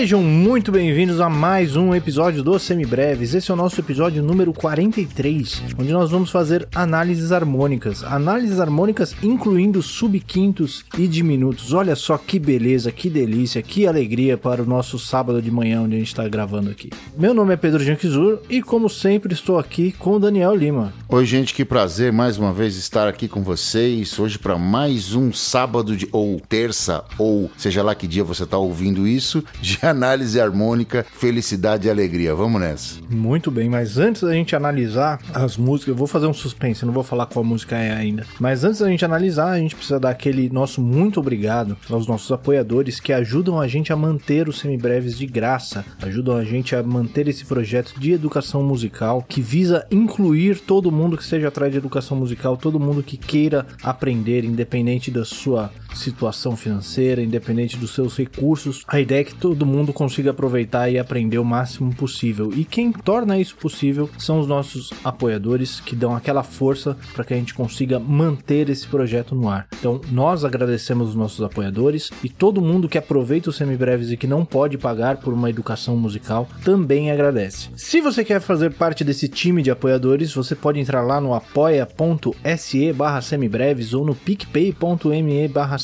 Sejam muito bem-vindos a mais um episódio do Semibreves. Esse é o nosso episódio número 43, onde nós vamos fazer análises harmônicas. Análises harmônicas incluindo subquintos e diminutos. Olha só que beleza, que delícia, que alegria para o nosso sábado de manhã, onde a gente está gravando aqui. Meu nome é Pedro Jankizur e, como sempre, estou aqui com o Daniel Lima. Oi, gente, que prazer mais uma vez estar aqui com vocês. Hoje para mais um sábado ou terça, ou seja lá que dia você está ouvindo isso, de análise harmônica, felicidade e alegria. Vamos nessa. Muito bem, mas antes da gente analisar as músicas, eu vou fazer um suspense, não vou falar qual música é ainda. Mas antes da gente analisar, a gente precisa dar aquele nosso muito obrigado aos nossos apoiadores que ajudam a gente a manter os Semibreves de graça, ajudam a gente a manter esse projeto de educação musical que visa incluir todo mundo que esteja atrás de educação musical, todo mundo que queira aprender, independente da sua situação financeira, independente dos seus recursos. A ideia é que todo mundo consiga aproveitar e aprender o máximo possível. E quem torna isso possível são os nossos apoiadores, que dão aquela força para que a gente consiga manter esse projeto no ar. Então, nós agradecemos os nossos apoiadores e todo mundo que aproveita o Semibreves e que não pode pagar por uma educação musical também agradece. Se você quer fazer parte desse time de apoiadores, você pode entrar lá no apoia.se/semibreves ou no picpay.me/semibreves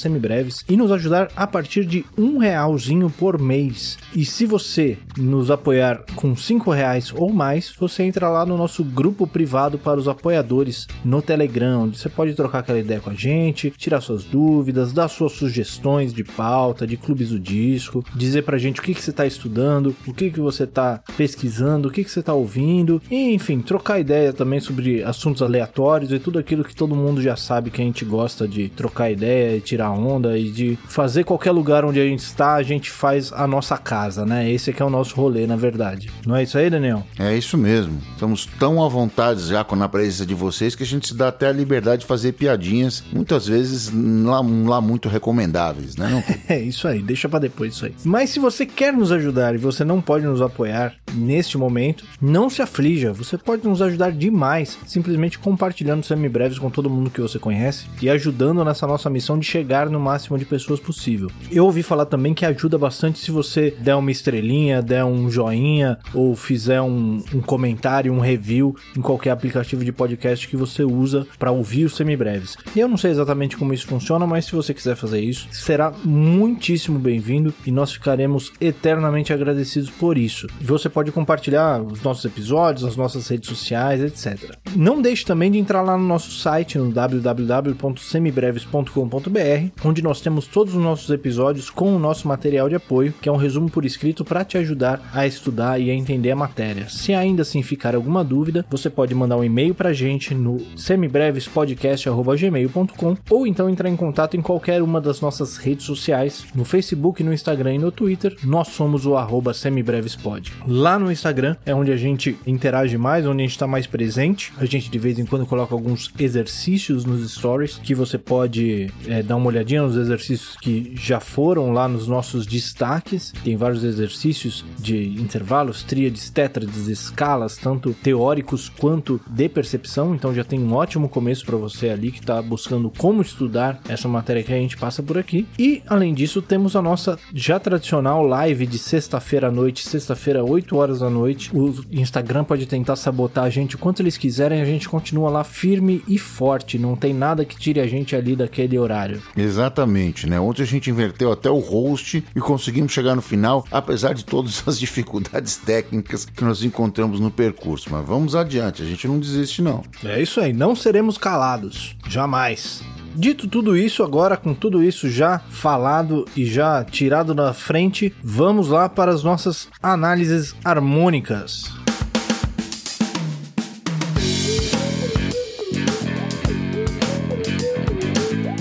e nos ajudar a partir de R$1 por mês. E se você nos apoiar com R$5 ou mais, você entra lá no nosso grupo privado para os apoiadores no Telegram, onde você pode trocar aquela ideia com a gente, tirar suas dúvidas, dar suas sugestões de pauta, de clubes do disco, dizer pra gente o que você tá estudando, o que você tá pesquisando, o que você tá ouvindo, e, enfim, trocar ideia também sobre assuntos aleatórios e tudo aquilo que todo mundo já sabe que a gente gosta de trocar ideia, e tirar onda e de fazer qualquer lugar onde a gente está, a gente faz a nossa casa, né? Esse aqui é o nosso rolê, na verdade. Não é isso aí, Daniel? É isso mesmo. Estamos tão à vontade já na presença de vocês que a gente se dá até a liberdade de fazer piadinhas, muitas vezes lá muito recomendáveis, né? É isso aí, deixa pra depois isso aí. Mas se você quer nos ajudar e você não pode nos apoiar neste momento, não se aflija, você pode nos ajudar demais, simplesmente compartilhando os Semibreves com todo mundo que você conhece e ajudando nessa nossa missão de chegar no máximo de pessoas possível. Eu ouvi falar também que ajuda bastante se você der uma estrelinha, der um joinha ou fizer um comentário, um review em qualquer aplicativo de podcast que você usa para ouvir os Semibreves. E eu não sei exatamente como isso funciona, mas se você quiser fazer isso, será muitíssimo bem-vindo e nós ficaremos eternamente agradecidos por isso. Você pode compartilhar os nossos episódios, as nossas redes sociais, etc. Não deixe também de entrar lá no nosso site, no www.semibreves.com.br, onde nós temos todos os nossos episódios com o nosso material de apoio, que é um resumo por escrito para te ajudar a estudar e a entender a matéria. Se ainda assim ficar alguma dúvida, você pode mandar um e-mail para a gente no semibrevespodcast@gmail.com ou então entrar em contato em qualquer uma das nossas redes sociais, no Facebook, no Instagram e no Twitter. Nós somos o @semibrevespod. Lá no Instagram é onde a gente interage mais, onde a gente está mais presente. A gente de vez em quando coloca alguns exercícios nos stories que você pode dar uma olhadinha nos exercícios que já foram lá nos nossos destaques. Tem vários exercícios de intervalos, tríades, tétrades, escalas, tanto teóricos quanto de percepção. Então já tem um ótimo começo para você ali que está buscando como estudar essa matéria que a gente passa por aqui. E além disso, temos a nossa já tradicional live de sexta-feira à noite, sexta-feira 8 horas da noite. O Instagram pode tentar sabotar a gente o quanto eles quiserem, a gente continua lá firme e forte, não tem nada que tire a gente ali daquele horário. Exatamente, né? Ontem a gente inverteu até o host e conseguimos chegar no final, apesar de todas as dificuldades técnicas que nós encontramos no percurso, mas vamos adiante, a gente não desiste não. É isso aí, não seremos calados, jamais. Dito tudo isso, agora com tudo isso já falado e já tirado da frente, vamos lá para as nossas análises harmônicas.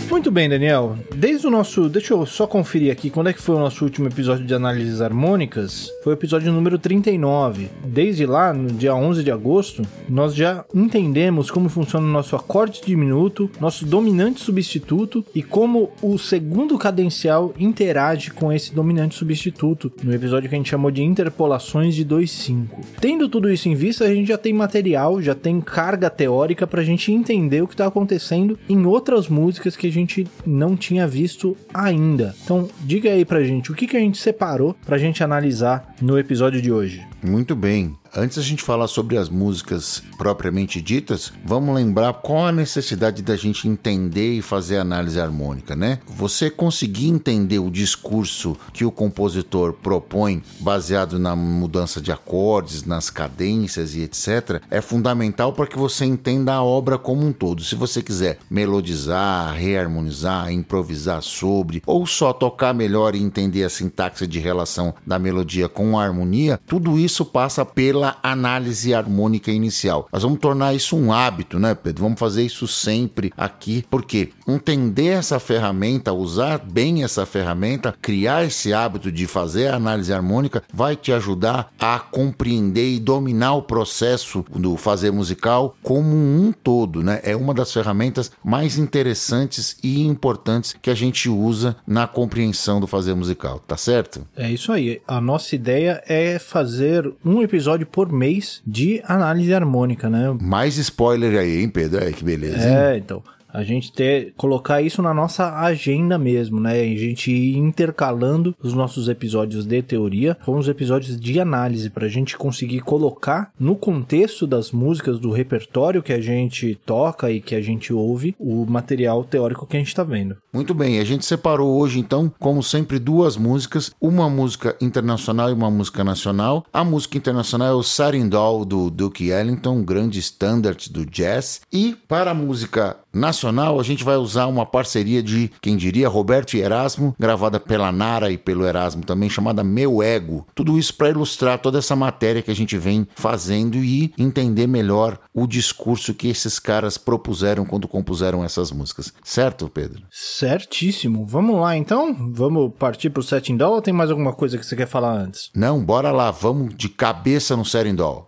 Muito bem, Daniel. Desde o nosso... Deixa eu só conferir aqui quando é que foi o nosso último episódio de análises harmônicas. Foi o episódio número 39. Desde lá, no dia 11 de agosto, nós já entendemos como funciona o nosso acorde diminuto, nosso dominante substituto e como o segundo cadencial interage com esse dominante substituto no episódio que a gente chamou de interpolações de 2/5. Tendo tudo isso em vista, a gente já tem material, já tem carga teórica pra gente entender o que tá acontecendo em outras músicas que a gente gente não tinha visto ainda. Então, diga aí pra gente, o que que a gente separou pra gente analisar no episódio de hoje? Muito bem. Antes da gente falar sobre as músicas propriamente ditas, vamos lembrar qual a necessidade da gente entender e fazer análise harmônica, né? Você conseguir entender o discurso que o compositor propõe baseado na mudança de acordes, nas cadências e etc. é fundamental para que você entenda a obra como um todo. Se você quiser melodizar, reharmonizar, improvisar sobre, ou só tocar melhor e entender a sintaxe de relação da melodia com a harmonia, tudo isso passa pela análise harmônica inicial. Nós vamos tornar isso um hábito, né, Pedro? Vamos fazer isso sempre aqui, porque entender essa ferramenta, usar bem essa ferramenta, criar esse hábito de fazer a análise harmônica vai te ajudar a compreender e dominar o processo do fazer musical como um todo, né? É uma das ferramentas mais interessantes e importantes que a gente usa na compreensão do fazer musical, tá certo? É isso aí. A nossa ideia é fazer um episódio por mês de análise harmônica, né? Mais spoiler aí, hein, Pedro? É, que beleza, hein? É, então... A gente colocar isso na nossa agenda mesmo, né? A gente ir intercalando os nossos episódios de teoria com os episódios de análise, para a gente conseguir colocar no contexto das músicas, do repertório que a gente toca e que a gente ouve, o material teórico que a gente está vendo. Muito bem, a gente separou hoje, então, como sempre, duas músicas, uma música internacional e uma música nacional. A música internacional é o Satin Doll, do Duke Ellington, um grande standard do jazz. E para a música nacional, a gente vai usar uma parceria de, quem diria, Roberto e Erasmo, gravada pela Nara e pelo Erasmo também, chamada Meu Ego. Tudo isso para ilustrar toda essa matéria que a gente vem fazendo e entender melhor o discurso que esses caras propuseram quando compuseram essas músicas. Certo, Pedro? Certíssimo. Vamos lá, então? Vamos partir pro Satin Doll ou tem mais alguma coisa que você quer falar antes? Não, bora lá. Vamos de cabeça no Satin Doll.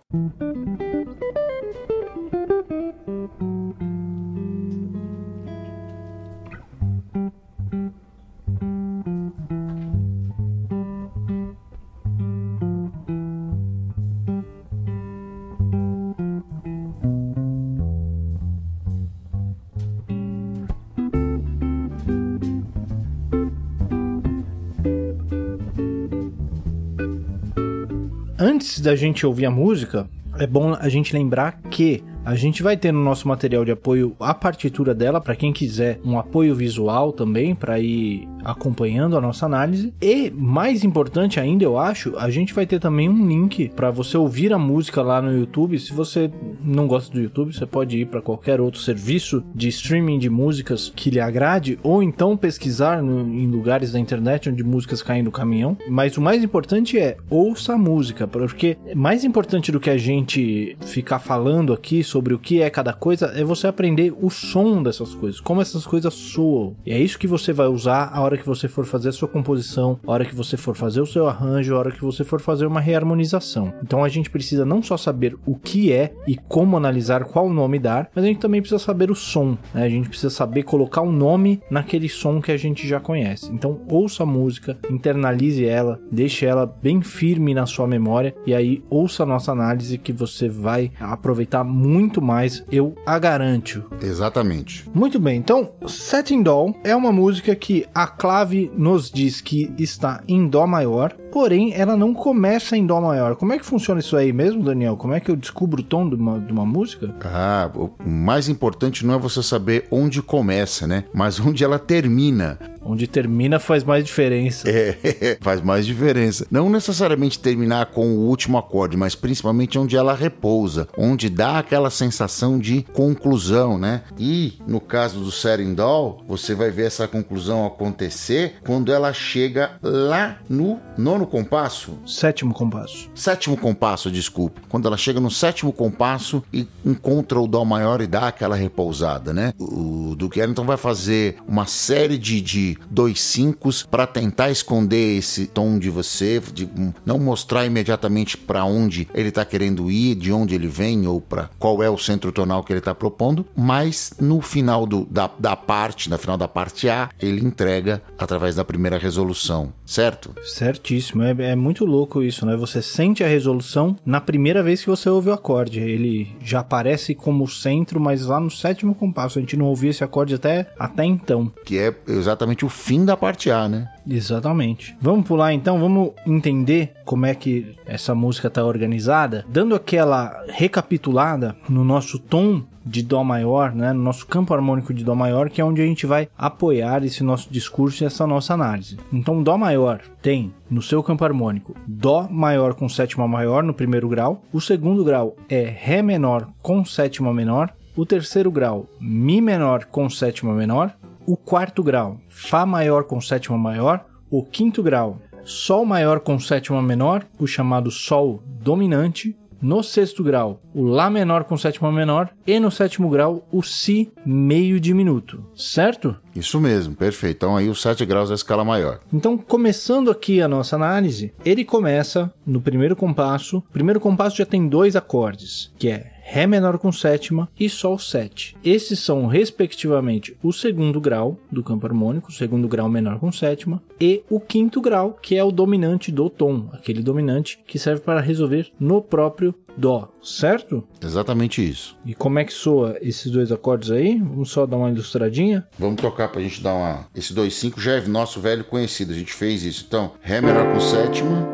Antes da gente ouvir a música, é bom a gente lembrar que a gente vai ter no nosso material de apoio a partitura dela, para quem quiser um apoio visual também, para ir acompanhando a nossa análise. E, mais importante ainda, eu acho, a gente vai ter também um link para você ouvir a música lá no YouTube. Se você não gosta do YouTube, você pode ir para qualquer outro serviço de streaming de músicas que lhe agrade, ou então pesquisar em lugares da internet onde músicas caem do caminhão. Mas o mais importante é, ouça a música, porque mais importante do que a gente ficar falando aqui sobre o que é cada coisa, é você aprender o som dessas coisas, como essas coisas soam. E é isso que você vai usar a hora que você for fazer a sua composição, a hora que você for fazer o seu arranjo, a hora que você for fazer uma reharmonização. Então a gente precisa não só saber o que é e como analisar, qual nome dar, mas a gente também precisa saber o som, né? A gente precisa saber colocar um nome naquele som que a gente já conhece. Então ouça a música, internalize ela, deixe ela bem firme na sua memória e aí ouça a nossa análise que você vai aproveitar muito mais, eu a garanto. Exatamente. Muito bem, então, Satin Doll é uma música que a clave nos diz que está em Dó maior, porém ela não começa em Dó maior. Como é que funciona isso aí mesmo, Daniel? Como é que eu descubro o tom de uma música? Ah, o mais importante não é você saber onde começa, né? Mas onde ela termina. Onde termina faz mais diferença. É, faz mais diferença. Não necessariamente terminar com o último acorde, mas principalmente onde ela repousa, onde dá aquela sensação de conclusão, né? E, no caso do Satin Doll, você vai ver essa conclusão acontecer quando ela chega lá no nono compasso. Sétimo compasso. Sétimo compasso, desculpa. Quando ela chega no sétimo compasso e encontra o Dó maior e dá aquela repousada, né? O Duke Ellington vai fazer uma série de dois cincos para tentar esconder esse tom de você, de não mostrar imediatamente para onde ele está querendo ir, de onde ele vem ou para qual é o centro tonal que ele está propondo, mas no final da parte A, ele entrega através da primeira resolução, certo? Certíssimo. lindíssimo. É muito louco isso, né? Você sente a resolução na primeira vez que você ouve o acorde. Ele já aparece como centro, mas lá no sétimo compasso. A gente não ouvia esse acorde até então. Que é exatamente o fim da parte A, né? Exatamente. Vamos pular então, vamos entender como é que essa música tá organizada. Dando aquela recapitulada no nosso tom de Dó maior, né? No nosso campo harmônico de Dó maior, que é onde a gente vai apoiar esse nosso discurso e essa nossa análise. Então, Dó maior tem no seu campo harmônico Dó maior com sétima maior no primeiro grau, o segundo grau é Ré menor com sétima menor, o terceiro grau Mi menor com sétima menor, o quarto grau Fá maior com sétima maior, o quinto grau Sol maior com sétima menor, o chamado Sol dominante. No sexto grau, o Lá menor com sétima menor. E no sétimo grau, o Si meio diminuto. Certo? Isso mesmo, perfeito. Então aí os 7 graus da escala maior. Então, começando aqui a nossa análise, ele começa no primeiro compasso. O primeiro compasso já tem 2 acordes, que é Ré menor com sétima e Sol 7. Esses são, respectivamente, o segundo grau do campo harmônico, o segundo grau menor com sétima, e o quinto grau, que é o dominante do tom, aquele dominante que serve para resolver no próprio Dó, certo? Exatamente isso. E como é que soa esses 2 acordes aí? Vamos só dar uma ilustradinha? Vamos tocar pra gente dar uma... Esse 2/5 já é nosso velho conhecido, a gente fez isso. Então, Ré menor com sétima,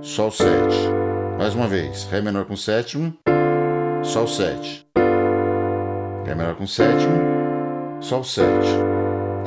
Sol 7. Mais uma vez, Ré menor com sétima, Sol 7. Ré menor com sétima, Sol 7.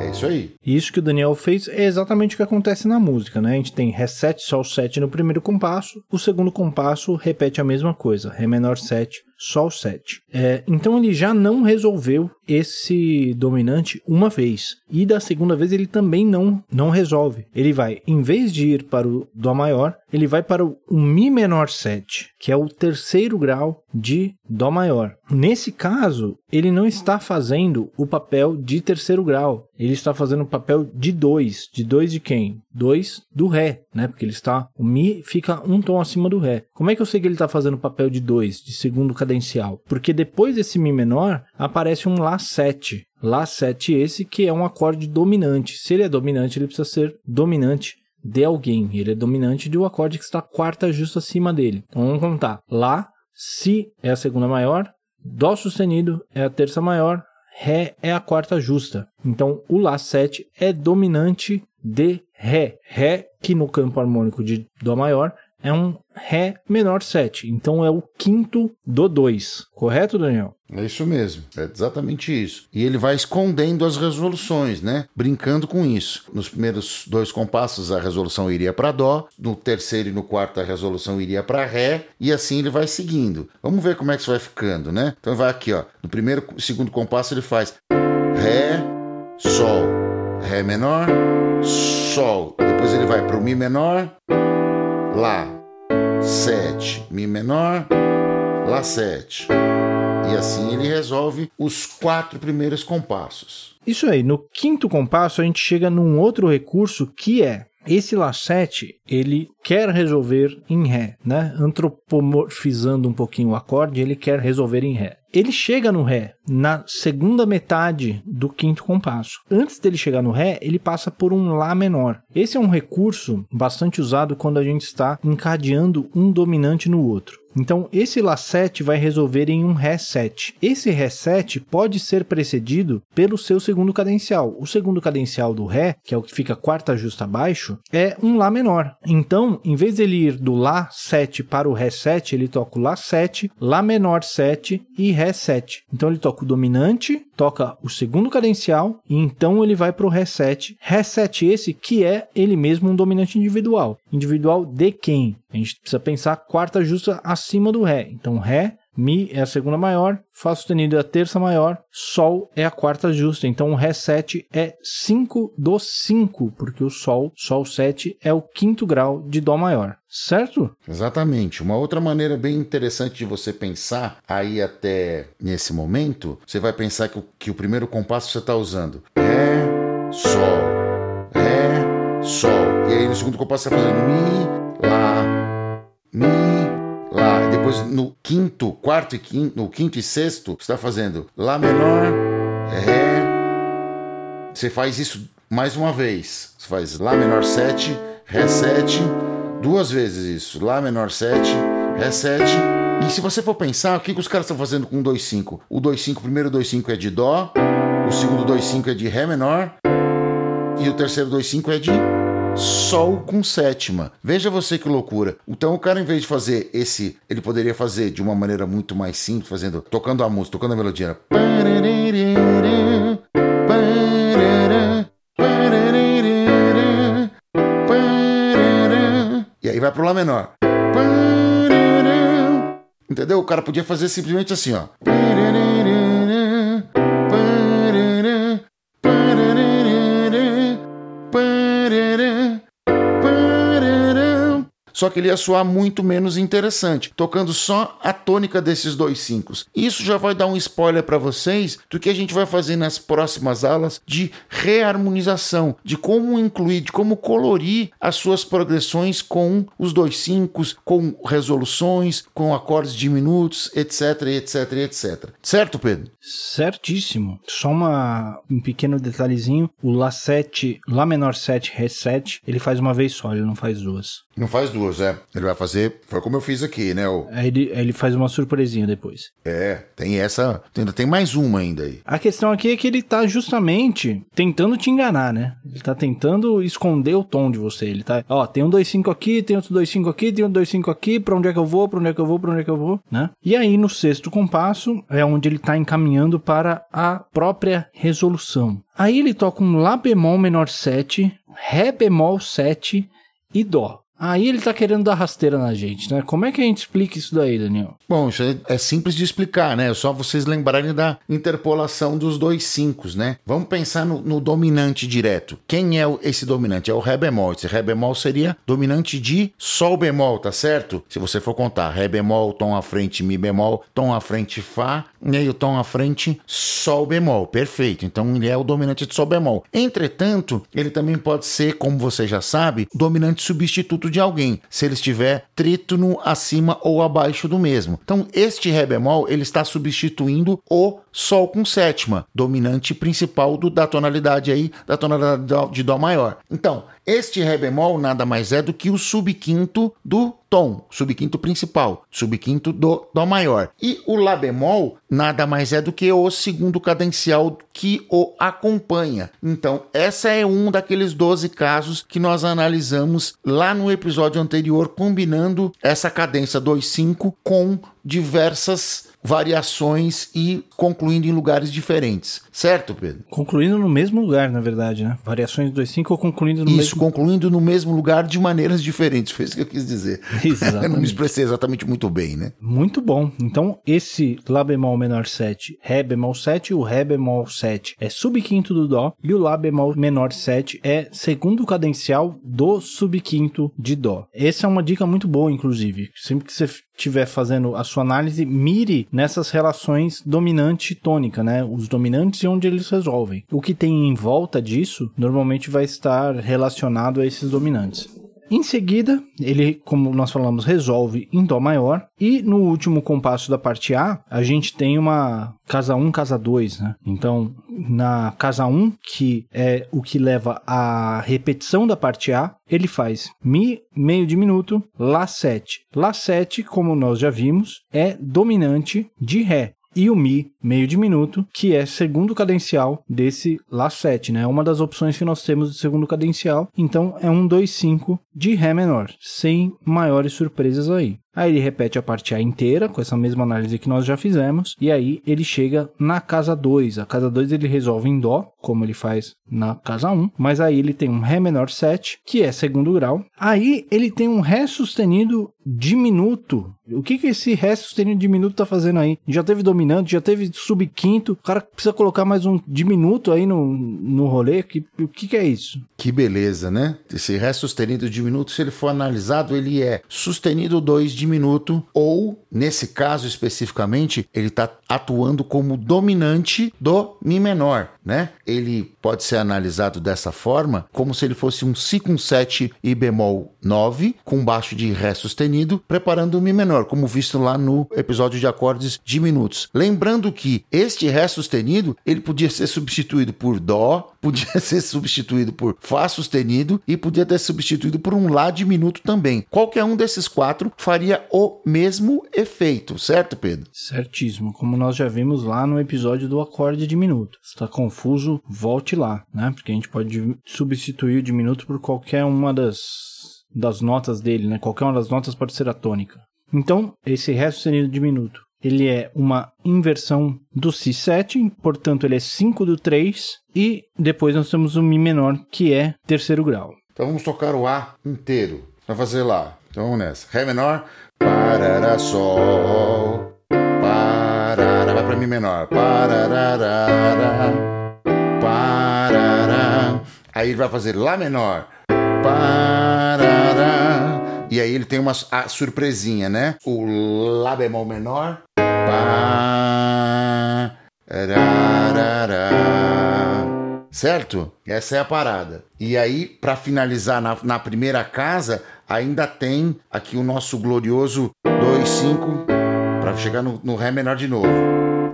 É isso aí. Isso que o Daniel fez é exatamente o que acontece na música, né? A gente tem Ré 7, Sol 7 no primeiro compasso. O segundo compasso repete a mesma coisa. Ré menor 7, Sol 7. Então ele já não resolveu esse dominante uma vez. E da segunda vez ele também não resolve. Ele vai, em vez de ir para o Dó maior, ele vai para o Mi menor 7, que é o terceiro grau de Dó maior. Nesse caso, ele não está fazendo o papel de terceiro grau. Ele está fazendo o papel de 2. De 2 de quem? 2 do Ré, né? Porque ele está... O Mi fica um tom acima do Ré. Como é que eu sei que ele está fazendo o papel de 2, de segundo cadencial? Porque depois desse Mi menor, aparece um Lá 7. Lá 7 esse, que é um acorde dominante. Se ele é dominante, ele precisa ser dominante de alguém. Ele é dominante de um acorde que está quarta justa acima dele. Então, vamos contar. Lá, Si é a segunda maior, Dó sustenido é a terça maior, Ré é a quarta justa. Então, o Lá 7 é dominante de Ré. Ré, que no campo harmônico de Dó maior, é um Ré menor 7. Então, é o quinto do 2. Correto, Daniel? É isso mesmo. É exatamente isso. E ele vai escondendo as resoluções, né? Brincando com isso. Nos primeiros 2 compassos, a resolução iria para Dó. No terceiro e no quarto, a resolução iria para Ré. E assim ele vai seguindo. Vamos ver como é que isso vai ficando, né? Então, ele vai aqui, ó. No primeiro e segundo compasso, ele faz Ré, Sol, Ré menor, Sol. Depois ele vai para o Mi menor, Lá, 7, Mi menor, Lá 7. E assim ele resolve os 4 primeiros compassos. Isso aí, no quinto compasso a gente chega num outro recurso que é esse Lá 7, ele quer resolver em Ré, né? Antropomorfizando um pouquinho o acorde, ele quer resolver em Ré. Ele chega no Ré na segunda metade do quinto compasso. Antes dele chegar no Ré, ele passa por um Lá menor. Esse é um recurso bastante usado quando a gente está encadeando um dominante no outro. Então, esse Lá 7 vai resolver em um Ré 7. Esse Ré 7 pode ser precedido pelo seu segundo cadencial. O segundo cadencial do Ré, que é o que fica quarta justa abaixo, é um Lá menor. Então, em vez de ele ir do Lá 7 para o Ré 7, ele toca o Lá 7, Lá menor 7 e Ré 7. Então, ele toca o dominante, toca o segundo cadencial e então ele vai para o Ré 7. Ré 7 esse que é ele mesmo um dominante individual. Individual de quem? A gente precisa pensar quarta justa acima do Ré. Então, Ré, Mi é a segunda maior, Fá sustenido é a terça maior, Sol é a quarta justa. Então, o Ré 7 é 5 do 5, porque o Sol 7, é o quinto grau de Dó maior. Certo? Exatamente. Uma outra maneira bem interessante de você pensar, aí até nesse momento, você vai pensar que o primeiro compasso você está usando Ré, Sol, Ré, Sol. E aí no segundo compasso você está fazendo Mi, Lá, Mi, Lá. Depois no quinto e sexto, você está fazendo Lá menor, Ré. Você faz isso mais uma vez. Você faz Lá menor 7, Ré 7, Duas vezes isso. Lá menor 7, Ré 7. E se você for pensar, o que, que os caras estão fazendo com 2-5? O 2-5, o primeiro 2-5 é de Dó, o segundo 2-5 é de Ré menor e o terceiro 2-5 é de Sol com sétima. Veja você que loucura. Então o cara, em vez de fazer esse, ele poderia fazer de uma maneira muito mais simples, fazendo, tocando a música, tocando a melodia. E aí vai pro Lá menor. Entendeu? O cara podia fazer simplesmente assim, ó. Só que ele ia soar muito menos interessante, tocando só a tônica desses 2-5. Isso já vai dar um spoiler para vocês do que a gente vai fazer nas próximas aulas de reharmonização, de como incluir, de como colorir as suas progressões com os 2-5, com resoluções, com acordes diminutos, etc, etc, etc. Certo, Pedro? Certíssimo. Só um pequeno detalhezinho, o Lá 7, Lá menor 7, Ré 7, ele faz uma vez só, ele não faz duas. Não faz duas, é. Ele vai fazer... Foi como eu fiz aqui, né? Ele faz uma surpresinha depois. É, tem essa... Ainda tem mais uma ainda aí. A questão aqui é que ele tá justamente tentando te enganar, né? Ele tá tentando esconder o tom de você. Ele tá... Ó, tem um 2-5 aqui, tem outro 2-5 aqui, tem outro 2-5 aqui. Pra onde é que eu vou? Pra onde é que eu vou? Pra onde é que eu vou? Né? E aí, no sexto compasso, é onde ele tá encaminhando para a própria resolução. Aí ele toca um Lá bemol menor 7, Ré bemol 7 e Dó. Aí ele tá querendo dar rasteira na gente, né? Como é que a gente explica isso daí, Daniel? Bom, isso é simples de explicar, né? É só vocês lembrarem da interpolação dos 2-5, né? Vamos pensar no dominante direto. Quem é esse dominante? É o Ré bemol. Esse Ré bemol seria dominante de Sol bemol, tá certo? Se você for contar Ré bemol, tom à frente, Mi bemol, tom à frente, Fá, e aí o tom à frente, Sol bemol. Perfeito. Então ele é o dominante de Sol bemol. Entretanto, ele também pode ser, como você já sabe, dominante substituto de alguém, se ele estiver trítono acima ou abaixo do mesmo. Então, este Ré bemol, ele está substituindo o Sol com sétima, dominante principal da tonalidade aí, da tonalidade de Dó maior. Então, este Ré bemol nada mais é do que o subquinto do tom, subquinto principal, subquinto do Dó maior. E o Lá bemol nada mais é do que o segundo cadencial que o acompanha. Então, essa é um daqueles 12 casos que nós analisamos lá no episódio anterior, combinando essa cadência 2-5 com diversas variações e concluindo em lugares diferentes. Certo, Pedro? Concluindo no mesmo lugar, na verdade, né? Variações de 2-5 ou concluindo no mesmo... Isso, concluindo no mesmo lugar de maneiras diferentes. Foi isso que eu quis dizer. Exatamente. Eu não me expressei exatamente muito bem, né? Muito bom. Então, esse Lá bemol menor 7, Ré bemol 7, o Ré bemol 7 é subquinto do Dó e o Lá bemol menor 7 é segundo cadencial do subquinto de Dó. Essa é uma dica muito boa, inclusive. Sempre que você estiver fazendo a sua análise, mire nessas relações dominante e tônica, né? Os dominantes e onde eles resolvem. O que tem em volta disso, normalmente vai estar relacionado a esses dominantes. Em seguida, ele, como nós falamos, resolve em Dó maior. E no último compasso da parte A, a gente tem uma casa 1, casa 2, né? Então, na casa 1, que é o que leva à repetição da parte A, ele faz Mi, meio diminuto, Lá 7. Lá 7, como nós já vimos, é dominante de Ré. E o Mi, meio diminuto, que é segundo cadencial desse Lá 7, né? É uma das opções que nós temos de segundo cadencial. Então, é um 2-5 de Ré menor, sem maiores surpresas aí. Aí ele repete a parte A inteira, com essa mesma análise que nós já fizemos, e aí ele chega na casa 2. A casa 2 ele resolve em Dó, como ele faz na casa 1, mas aí ele tem um Ré menor 7, que é segundo grau. Aí ele tem um Ré sustenido diminuto. O que esse Ré sustenido diminuto tá fazendo aí? Já teve dominante, já teve subquinto, o cara precisa colocar mais um diminuto aí no rolê, o que é isso? Que beleza, né? Esse Ré sustenido diminuto, se ele for analisado, ele é sustenido 2 diminuto, ou, nesse caso especificamente, ele está atuando como dominante do Mi menor, né? Ele pode ser analisado dessa forma, como se ele fosse um Si com 7 e bemol 9, com baixo de Ré sustenido, preparando o Mi menor, como visto lá no episódio de acordes diminutos. Lembrando que este Ré sustenido, ele podia ser substituído por Dó, podia ser substituído por Fá sustenido e podia ter substituído por um Lá diminuto também. Qualquer um desses quatro faria o mesmo efeito, certo, Pedro? Certíssimo, como nós já vimos lá no episódio do acorde diminuto. Se está confuso, volte lá, né? Porque a gente pode substituir o diminuto por qualquer uma das notas dele, né? Qualquer uma das notas pode ser atônica. Então, esse Ré sustenido diminuto, ele é uma inversão do Si7, portanto ele é 5 do 3, e depois nós temos o Mi menor, que é terceiro grau. Então vamos tocar o A inteiro. Vai fazer lá. Então vamos nessa. Ré menor, parará, sol, parará, vai para Mi menor, parará, parará. Aí ele vai fazer Lá menor, parará. E aí ele tem uma surpresinha, né? O Lá bemol menor. Pá, rá, rá, rá. Certo? Essa é a parada. E aí, para finalizar na primeira casa, ainda tem aqui o nosso glorioso 2-5 para chegar no Ré menor de novo.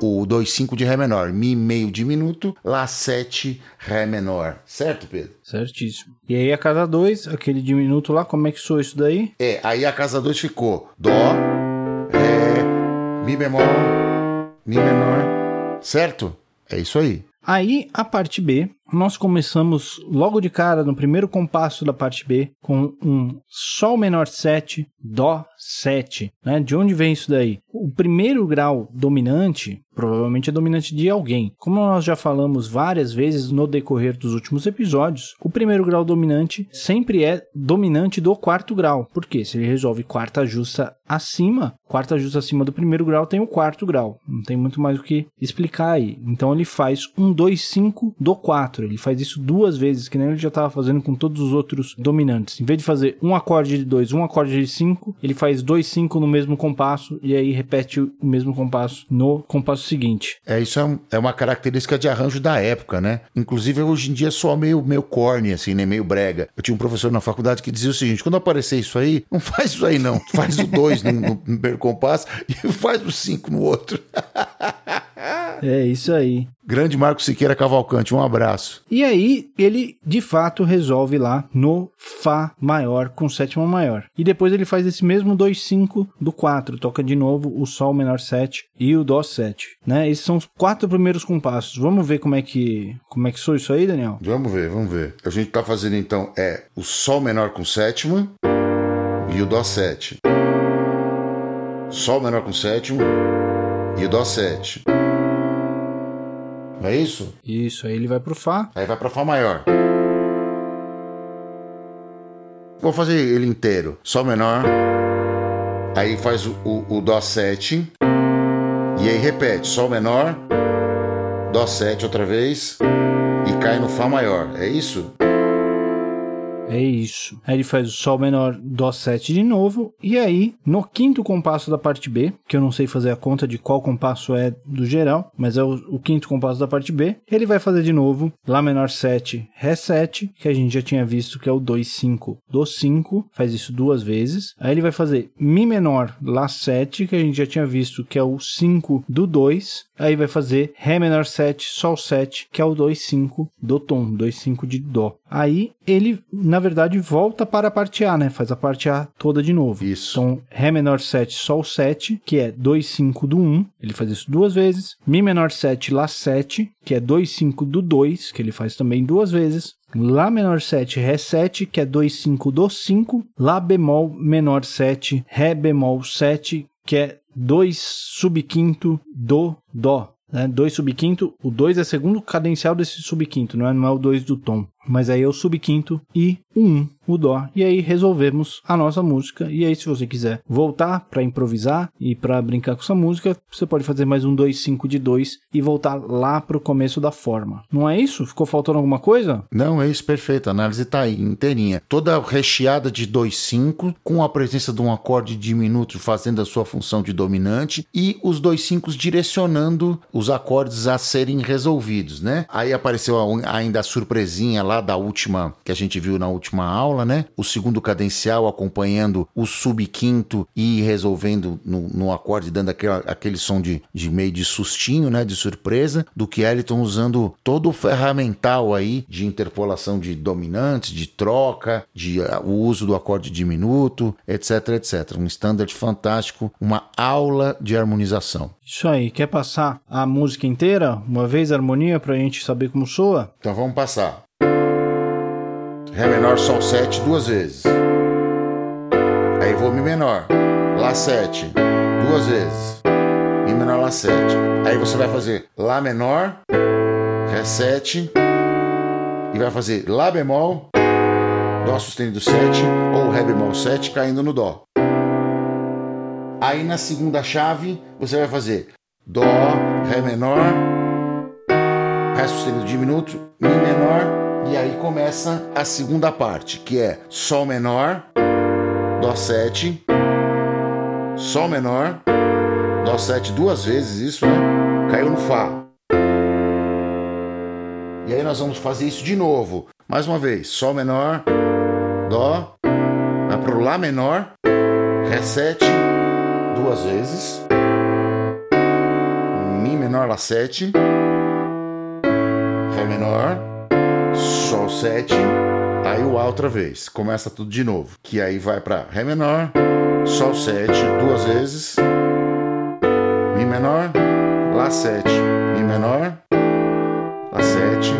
O 2-5 de Ré menor. Mi meio diminuto, Lá 7, Ré menor. Certo, Pedro? Certíssimo. E aí a casa 2, aquele diminuto lá, como é que soa isso daí? É, aí a casa 2 ficou Dó, Ré, Mi bemol, Mi menor, certo? É isso aí. Aí a parte B, nós começamos logo de cara no primeiro compasso da parte B com um Sol menor 7, Dó 7, né? De onde vem isso daí? O primeiro grau dominante provavelmente é dominante de alguém. Como nós já falamos várias vezes no decorrer dos últimos episódios, o primeiro grau dominante sempre é dominante do quarto grau. Por quê? Se ele resolve quarta justa acima do primeiro grau tem o quarto grau. Não tem muito mais o que explicar aí. Então ele faz um 2-5 do 4. Ele faz isso duas vezes, que nem ele já estava fazendo com todos os outros dominantes. Em vez de fazer um acorde de 2, um acorde de 5, ele faz 2-5 no mesmo compasso e aí repete o mesmo compasso no compasso seguinte. Isso é uma característica de arranjo da época, né? Inclusive, hoje em dia soa meio corny, assim, né? Meio brega. Eu tinha um professor na faculdade que dizia o seguinte: quando aparecer isso aí, não faz isso aí não. Faz o 2 no primeiro compasso e faz o 5 no outro. É isso aí. Grande Marco Siqueira Cavalcante, um abraço. E aí, ele de fato resolve lá no Fá maior com sétima maior. E depois ele faz esse mesmo 2-5 do 4, toca de novo o Sol menor 7 e o Dó 7, né? Esses são os quatro primeiros compassos. Vamos ver como é que soa isso aí, Daniel? Vamos ver. A gente tá fazendo então o Sol menor com sétima e o Dó 7. Sol menor com sétima e o Dó 7. É isso? Isso, aí ele vai pro Fá. Aí vai pra Fá maior. Vou fazer ele inteiro. Sol menor. Aí faz o Dó 7. E aí repete. Sol menor. Dó 7 outra vez. E cai no Fá maior. É isso? É isso. Aí ele faz o Sol menor, Dó 7 de novo. E aí, no quinto compasso da parte B, que eu não sei fazer a conta de qual compasso é do geral, mas é o quinto compasso da parte B, ele vai fazer de novo Lá menor 7, Ré 7, que a gente já tinha visto que é o 2-5 do 5, faz isso duas vezes. Aí ele vai fazer Mi menor, Lá 7, que a gente já tinha visto que é o 5 do 2. Aí vai fazer Ré menor 7, Sol 7, que é o 2-5 do tom, 2-5 de Dó. Aí ele, na verdade, volta para a parte A, né? Faz a parte A toda de novo. Isso. Então, Ré menor 7, Sol 7, que é 2-5 do 1. Ele faz isso duas vezes. Mi menor 7, Lá 7, que é 2-5 do 2, que ele faz também duas vezes. Lá menor 7, Ré 7, que é 2-5 do 5. Lá bemol menor 7, Ré bemol 7, que é 2 subquinto do Dó. 2 subquinto, o 2 é segundo cadencial desse subquinto, não é o 2 do tom. Mas aí é o subquinto e o 1, o dó. E aí resolvemos a nossa música. E aí se você quiser voltar para improvisar e para brincar com essa música, você pode fazer mais um 2-5 de 2 e voltar lá pro começo da forma. Não é isso? Ficou faltando alguma coisa? Não, é isso, perfeito. A análise tá aí, inteirinha. Toda recheada de 2-5, com a presença de um acorde diminuto fazendo a sua função de dominante e os 2-5 direcionando os acordes a serem resolvidos, né? Aí apareceu ainda a surpresinha lá da última, que a gente viu na última aula, né? O segundo cadencial acompanhando o subquinto e resolvendo no acorde, dando aquele som de meio de sustinho, né? De surpresa, do Duke Ellington usando todo o ferramental aí de interpolação de dominantes, de troca, o uso do acorde diminuto, etc, etc. Um standard fantástico, uma aula de harmonização. Isso aí, quer passar a música inteira? Uma vez a harmonia pra gente saber como soa? Então vamos passar. Ré menor, Sol 7 duas vezes. Aí vou Mi menor, Lá 7 duas vezes. Mi menor, Lá 7. Aí você vai fazer Lá menor, Ré 7. E vai fazer Lá bemol, Dó sustenido 7 ou Ré bemol 7 caindo no Dó. Aí na segunda chave você vai fazer Dó, Ré menor, Ré sustenido diminuto, Mi menor. E aí começa a segunda parte, que é Sol menor, Dó 7, Sol menor, Dó 7 duas vezes, isso, né? Caiu no Fá. E aí nós vamos fazer isso de novo. Mais uma vez, Sol menor, Dó, vai pro Lá menor, Ré 7 duas vezes, Mi menor, Lá 7, Ré menor, Sol 7, aí o A outra vez, começa tudo de novo, que aí vai para Ré menor, Sol 7 duas vezes, Mi menor, Lá 7, Mi menor, Lá 7,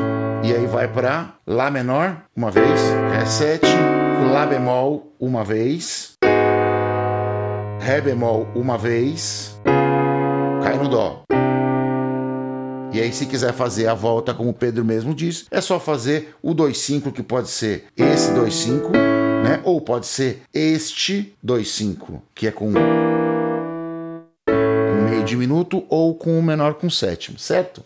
e aí vai para Lá menor uma vez, Ré 7, Lá bemol uma vez, Ré bemol uma vez, cai no Dó. E aí, se quiser fazer a volta, como o Pedro mesmo disse, é só fazer o 2-5, que pode ser esse 2-5, né? Ou pode ser este 2-5, que é com meio diminuto ou com o menor com sétimo, certo?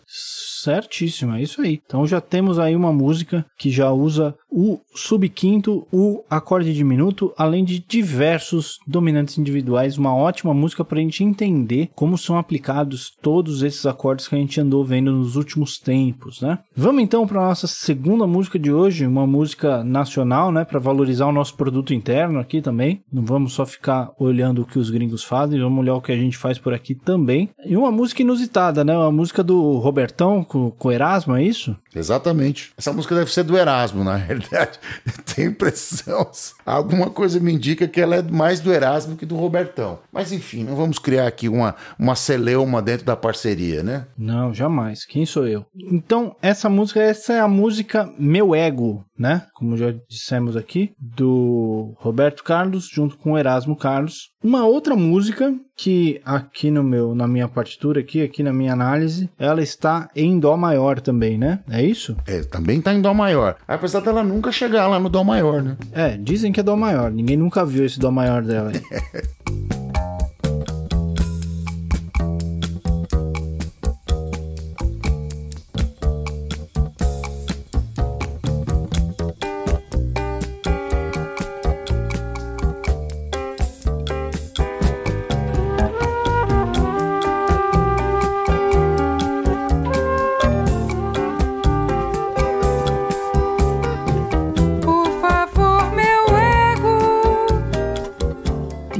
Certíssimo, é isso aí. Então já temos aí uma música que já usa o subquinto, o acorde diminuto, além de diversos dominantes individuais, uma ótima música para a gente entender como são aplicados todos esses acordes que a gente andou vendo nos últimos tempos, né? Vamos então para a nossa segunda música de hoje, uma música nacional, né, para valorizar o nosso produto interno aqui também. Não vamos só ficar olhando o que os gringos fazem, vamos olhar o que a gente faz por aqui também. E uma música inusitada, né? Uma música do Robertão com Erasmo, é isso? Exatamente. Essa música deve ser do Erasmo, na realidade. Tenho impressão. Alguma coisa me indica que ela é mais do Erasmo que do Robertão. Mas enfim, não vamos criar aqui uma celeuma dentro da parceria, né? Não, jamais. Quem sou eu? Então, essa é a música Meu Ego, né? Como já dissemos aqui, do Roberto Carlos junto com o Erasmo Carlos. Uma outra música que aqui na minha partitura, aqui na minha análise, ela está em Dó maior também, né? É isso? É, também está em Dó maior. Apesar dela nunca chegar lá no Dó maior, né? É, dizem que é Dó maior. Ninguém nunca viu esse Dó maior dela.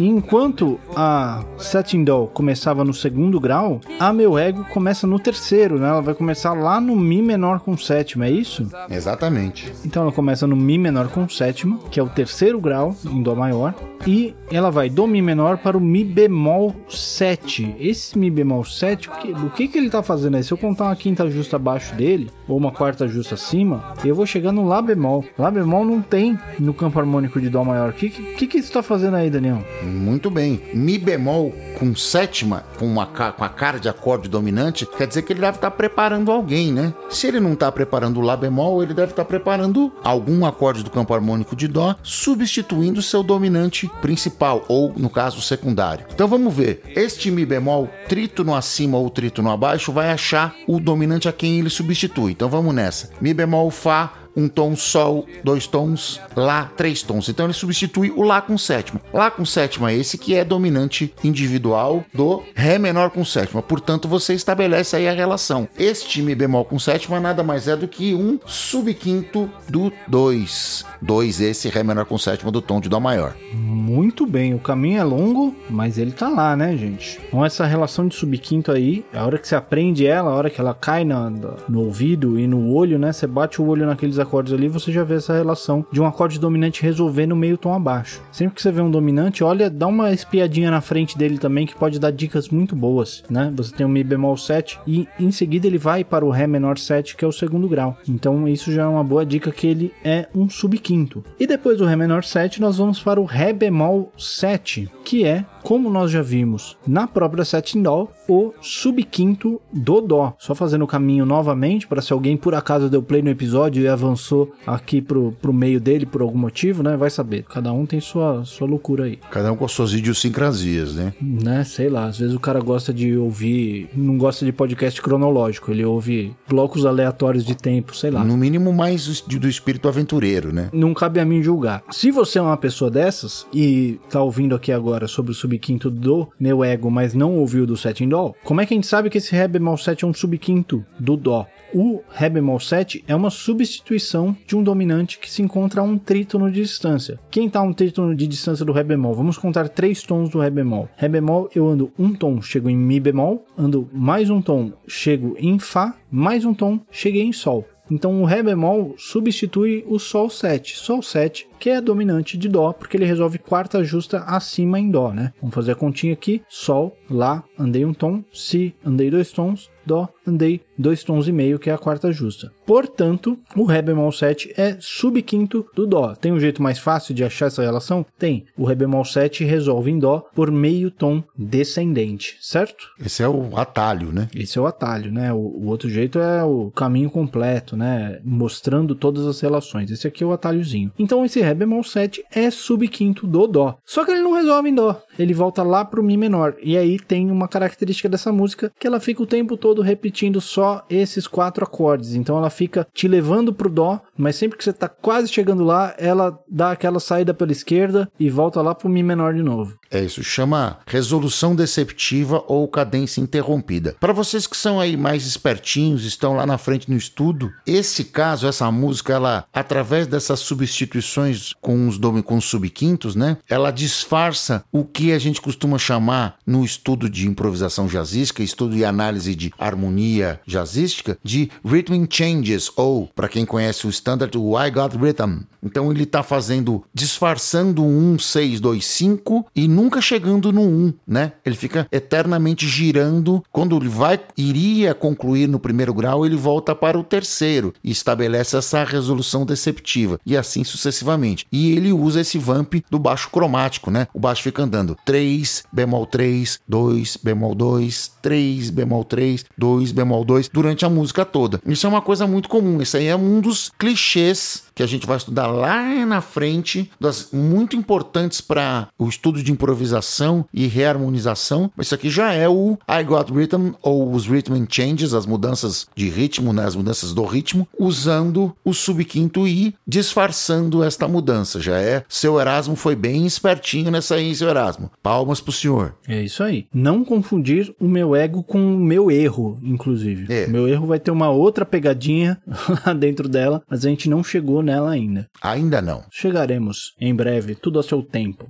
Enquanto a Satin Doll começava no segundo grau, a Meu Ego começa no terceiro, né? Ela vai começar lá no Mi menor com sétima, é isso? Exatamente. Então ela começa no Mi menor com sétima, que é o terceiro grau em Dó maior, e ela vai do Mi menor para o Mi bemol 7. Esse Mi bemol 7, o que ele tá fazendo aí? Se eu contar uma quinta justa abaixo dele, ou uma quarta justa acima, eu vou chegar no Lá bemol. Lá bemol não tem no campo harmônico de Dó maior. O que isso tá fazendo aí, Daniel? Muito bem. Mi bemol show com sétima, com a cara de acorde dominante, quer dizer que ele deve estar preparando alguém, né? Se ele não está preparando o Lá bemol, ele deve estar preparando algum acorde do campo harmônico de Dó, substituindo seu dominante principal, ou, no caso, secundário. Então vamos ver. Este Mi bemol, trítono acima ou trítono abaixo, vai achar o dominante a quem ele substitui. Então vamos nessa. Mi bemol, Fá, um tom, Sol, dois tons, Lá, três tons. Então ele substitui o Lá com sétima. Lá com sétima é esse que é dominante individual do Ré menor com sétima. Portanto, você estabelece aí a relação. Este Mi bemol com sétima nada mais é do que um subquinto do 2. 2, esse Ré menor com sétima do tom de Dó maior. Muito bem, o caminho é longo, mas ele tá lá, né, gente? Então essa relação de subquinto aí, a hora que você aprende ela, a hora que ela cai no ouvido e no olho, né? Você bate o olho naqueles acordes ali, você já vê essa relação de um acorde dominante resolvendo meio tom abaixo. Sempre que você vê um dominante, olha, dá uma espiadinha na frente dele também, que pode dar dicas muito boas, né? Você tem o Mi bemol 7 e em seguida ele vai para o Ré menor 7, que é o segundo grau. Então isso já é uma boa dica que ele é um subquinto. E depois do Ré menor 7, nós vamos para o Ré bemol 7, que é, como nós já vimos na própria Satin Doll, o subquinto do Dó. Só fazendo o caminho novamente, para se alguém por acaso deu play no episódio e avançou aqui pro meio dele por algum motivo, né? Vai saber. Cada um tem sua loucura aí. Cada um com as suas idiosincrasias, né? Né? Sei lá. Às vezes o cara gosta de ouvir... Não gosta de podcast cronológico. Ele ouve blocos aleatórios de tempo, sei lá. No mínimo mais do espírito aventureiro, né? Não cabe a mim julgar. Se você é uma pessoa dessas e tá ouvindo aqui agora sobre o subquinto do Meu Ego, mas não ouviu do Satin Doll, como é que a gente sabe que esse Ré bemol 7 é um subquinto do Dó? O Ré bemol 7 é uma substituição de um dominante que se encontra a um trítono de distância. Quem está a um trítono de distância do Ré bemol? Vamos contar 3 tons do Ré bemol. Ré bemol, eu ando um tom, chego em Mi bemol, ando mais um tom, chego em Fá, mais um tom, cheguei em Sol. Então o Ré bemol substitui o Sol 7. Sol 7, que é dominante de Dó, porque ele resolve quarta justa acima em Dó, né? Vamos fazer a continha aqui. Sol, Lá, andei um tom, Si, andei 2 tons, Dó, andei 2 tons e meio, que é a quarta justa. Portanto, o Ré bemol 7 é subquinto do Dó. Tem um jeito mais fácil de achar essa relação? Tem. O Ré bemol 7 resolve em Dó por meio tom descendente, certo? Esse é o atalho, né? Esse é o atalho, né? O outro jeito é o caminho completo, né? Mostrando todas as relações. Esse aqui é o atalhozinho. Então, esse Ré bemol 7 é subquinto do Dó. Só que ele não resolve em Dó. Ele volta lá pro Mi menor. E aí tem uma característica dessa música que ela fica o tempo todo repetindo só esses 4 acordes. Então ela fica te levando pro Dó, mas sempre que você tá quase chegando lá, ela dá aquela saída pela esquerda e volta lá pro Mi menor de novo. É isso, chama resolução deceptiva ou cadência interrompida. Para vocês que são aí mais espertinhos, estão lá na frente no estudo, esse caso, essa música, ela, através dessas substituições com os subquintos, né, ela disfarça o que a gente costuma chamar no estudo de improvisação jazzística, estudo e análise de harmonia jazzística, de rhythm changes, ou, para quem conhece o standard, o I Got Rhythm. Então ele tá fazendo, disfarçando um 6, 2, 5 e nunca chegando no 1, né? Ele fica eternamente girando. Quando ele iria concluir no primeiro grau, ele volta para o terceiro e estabelece essa resolução deceptiva, e assim sucessivamente. E ele usa esse vamp do baixo cromático, né? O baixo fica andando 3, bemol 3, 2, bemol 2, 3, bemol 3, 2, bemol 2, durante a música toda. Isso é uma coisa muito comum. Isso aí é um dos clichês que a gente vai estudar lá na frente, das muito importantes para o estudo de improvisação e reharmonização. Isso aqui já é o I Got Rhythm, ou os Rhythm Changes, as mudanças de ritmo, né? As mudanças do ritmo, usando o subquinto e disfarçando esta mudança. Já é, seu Erasmo foi bem espertinho nessa aí, seu Erasmo. Palmas pro senhor. É isso aí. Não confundir o Meu Ego com o Meu Erro, inclusive. É. O Meu Erro vai ter uma outra pegadinha lá dentro dela, mas a gente não chegou nela ainda. Ainda não. Chegaremos em breve, tudo a seu tempo.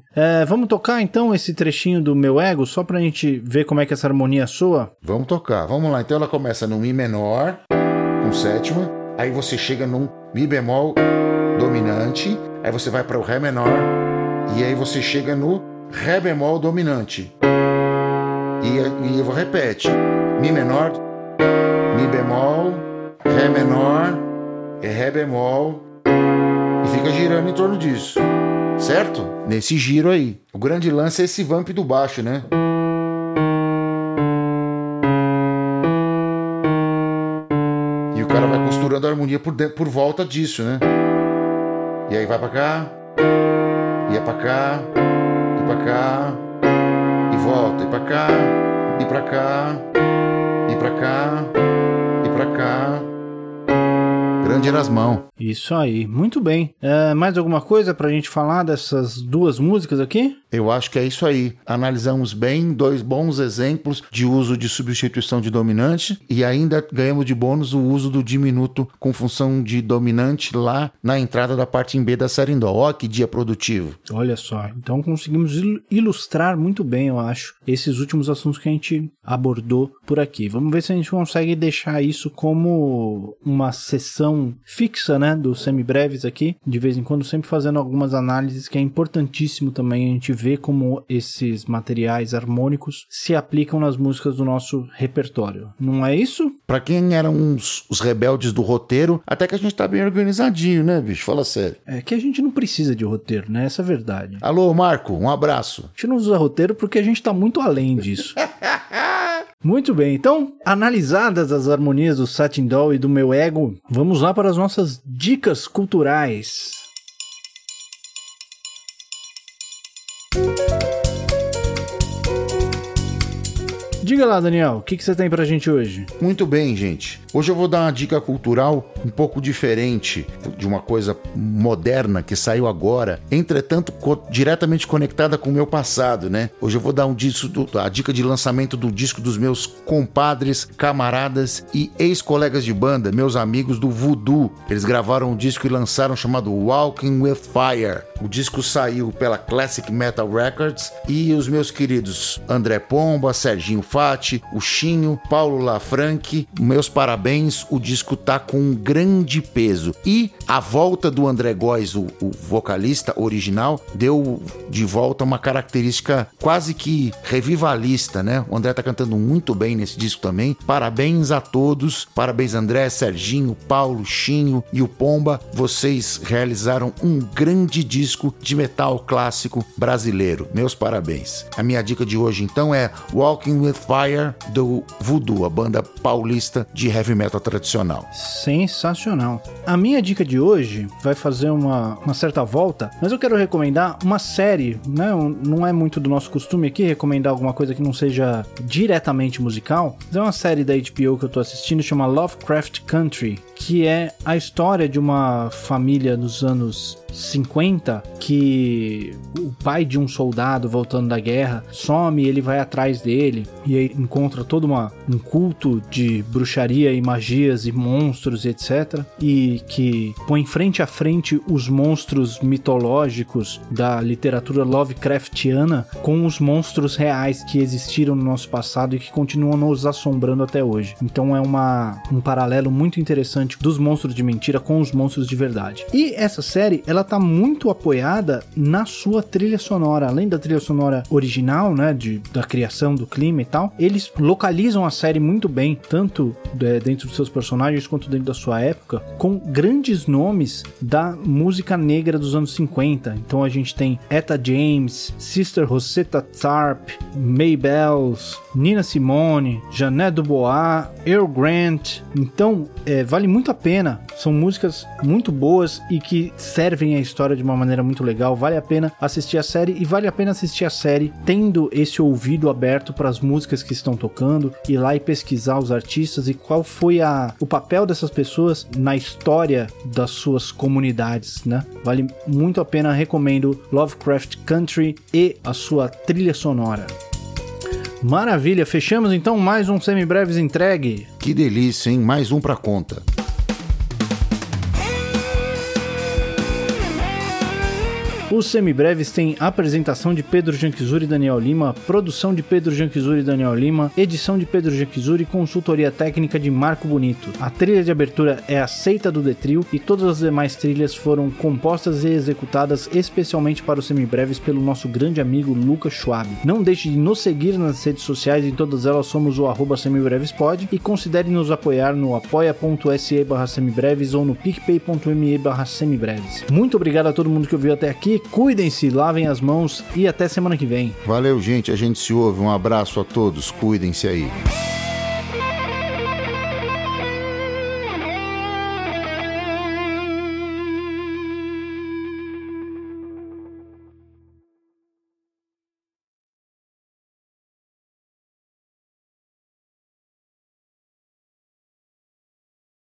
Vamos tocar então esse trechinho do Meu Ego, só pra gente ver como é que essa harmonia soa? Vamos tocar, vamos lá. Então ela começa no Mi menor, com sétima, aí você chega num Mi bemol dominante, aí você vai para o Ré menor, e aí você chega no Ré bemol dominante. E eu repete, Mi menor, Mi bemol, Ré menor, Ré bemol, e fica girando em torno disso, certo? Nesse giro aí. O grande lance é esse vamp do baixo, né? cara vai costurando a harmonia por volta disso, né? E aí vai pra cá, e é pra cá, e pra cá, e volta, e pra cá, e pra cá, e pra cá, e pra cá. Grande Erasmão. Isso aí, muito bem. Mais alguma coisa pra gente falar dessas duas músicas aqui? Eu acho que é isso aí. Analisamos bem dois bons exemplos de uso de substituição de dominante e ainda ganhamos de bônus o uso do diminuto com função de dominante lá na entrada da parte em B da Satin Doll. Ó, que dia produtivo. Olha só, então conseguimos ilustrar muito bem, eu acho, esses últimos assuntos que a gente abordou por aqui. Vamos ver se a gente consegue deixar isso como uma sessão fixa, né, dos semibreves aqui, de vez em quando, sempre fazendo algumas análises, que é importantíssimo também a gente ver como esses materiais harmônicos se aplicam nas músicas do nosso repertório. Não é isso? Pra quem eram os rebeldes do roteiro, até que a gente tá bem organizadinho, né, bicho? Fala sério. É que a gente não precisa de roteiro, né? Essa é a verdade. Alô, Marco, um abraço. A gente não usa roteiro porque a gente tá muito além disso. Muito bem, então, analisadas as harmonias do Satin Doll e do Meu Ego, vamos lá para as nossas dicas culturais. Diga lá, Daniel, o que você tem pra gente hoje? Muito bem, gente. Hoje eu vou dar uma dica cultural um pouco diferente de uma coisa moderna que saiu agora, entretanto diretamente conectada com o meu passado, né? Hoje eu vou dar a dica de lançamento do disco dos meus compadres, camaradas e ex-colegas de banda, meus amigos do Voodoo. Eles gravaram um disco e lançaram chamado Walking With Fire. O disco saiu pela Classic Metal Records e os meus queridos André Pomba, Serginho Falcão, o Chinho, Paulo Lafranque, meus parabéns, o disco tá com um grande peso. E a volta do André Góes, o vocalista original, deu de volta uma característica quase que revivalista, né? O André tá cantando muito bem nesse disco também. Parabéns a todos, parabéns André, Serginho, Paulo, Chinho e o Pomba. Vocês realizaram um grande disco de metal clássico brasileiro. Meus parabéns. A minha dica de hoje então é Walking With Fire do Voodoo, a banda paulista de heavy metal tradicional. Sensacional. A minha dica de hoje vai fazer uma certa volta, mas eu quero recomendar uma série, né? Não é muito do nosso costume aqui recomendar alguma coisa que não seja diretamente musical, mas é uma série da HBO que eu tô assistindo, chama Lovecraft Country, que é a história de uma família nos anos 50, que o pai de um soldado voltando da guerra some, ele vai atrás dele e aí encontra todo um culto de bruxaria e magias e monstros e etc, e que põe frente a frente os monstros mitológicos da literatura Lovecraftiana com os monstros reais que existiram no nosso passado e que continuam nos assombrando até hoje. Então é um paralelo muito interessante dos monstros de mentira com os monstros de verdade. E essa série, ela tá muito apoiada na sua trilha sonora. Além da trilha sonora original, né, da criação do clima e tal, eles localizam a série muito bem, tanto dentro dos seus personagens quanto dentro da sua época, com grandes nomes da música negra dos anos 50. Então a gente tem Etta James, Sister Rosetta Tharpe, Maybells, Nina Simone, Jeanette Dubois, Earl Grant. Então vale muito a pena, são músicas muito boas e que servem a história de uma maneira muito legal. Vale a pena assistir a série, e vale a pena assistir a série tendo esse ouvido aberto para as músicas que estão tocando, ir lá e pesquisar os artistas e qual foi o papel dessas pessoas na história das suas comunidades, né? Vale muito a pena, recomendo Lovecraft Country e a sua trilha sonora. Maravilha, fechamos então mais um Semibreves entregue. Que delícia, hein? Mais um pra conta. Os Semibreves têm apresentação de Pedro Jankizur e Daniel Lima, produção de Pedro Jankizur e Daniel Lima, edição de Pedro Jankizur e consultoria técnica de Marco Bonito. A trilha de abertura é a Seita do Detril e todas as demais trilhas foram compostas e executadas especialmente para os Semibreves pelo nosso grande amigo Lucas Schwab. Não deixe de nos seguir nas redes sociais, em todas elas somos o @semibrevespod, e considere nos apoiar no apoia.se/semibreves ou no picpay.me/semibreves. Muito obrigado a todo mundo que ouviu até aqui. Cuidem-se, lavem as mãos e até semana que vem. Valeu, gente. A gente se ouve. Um abraço a todos. Cuidem-se aí.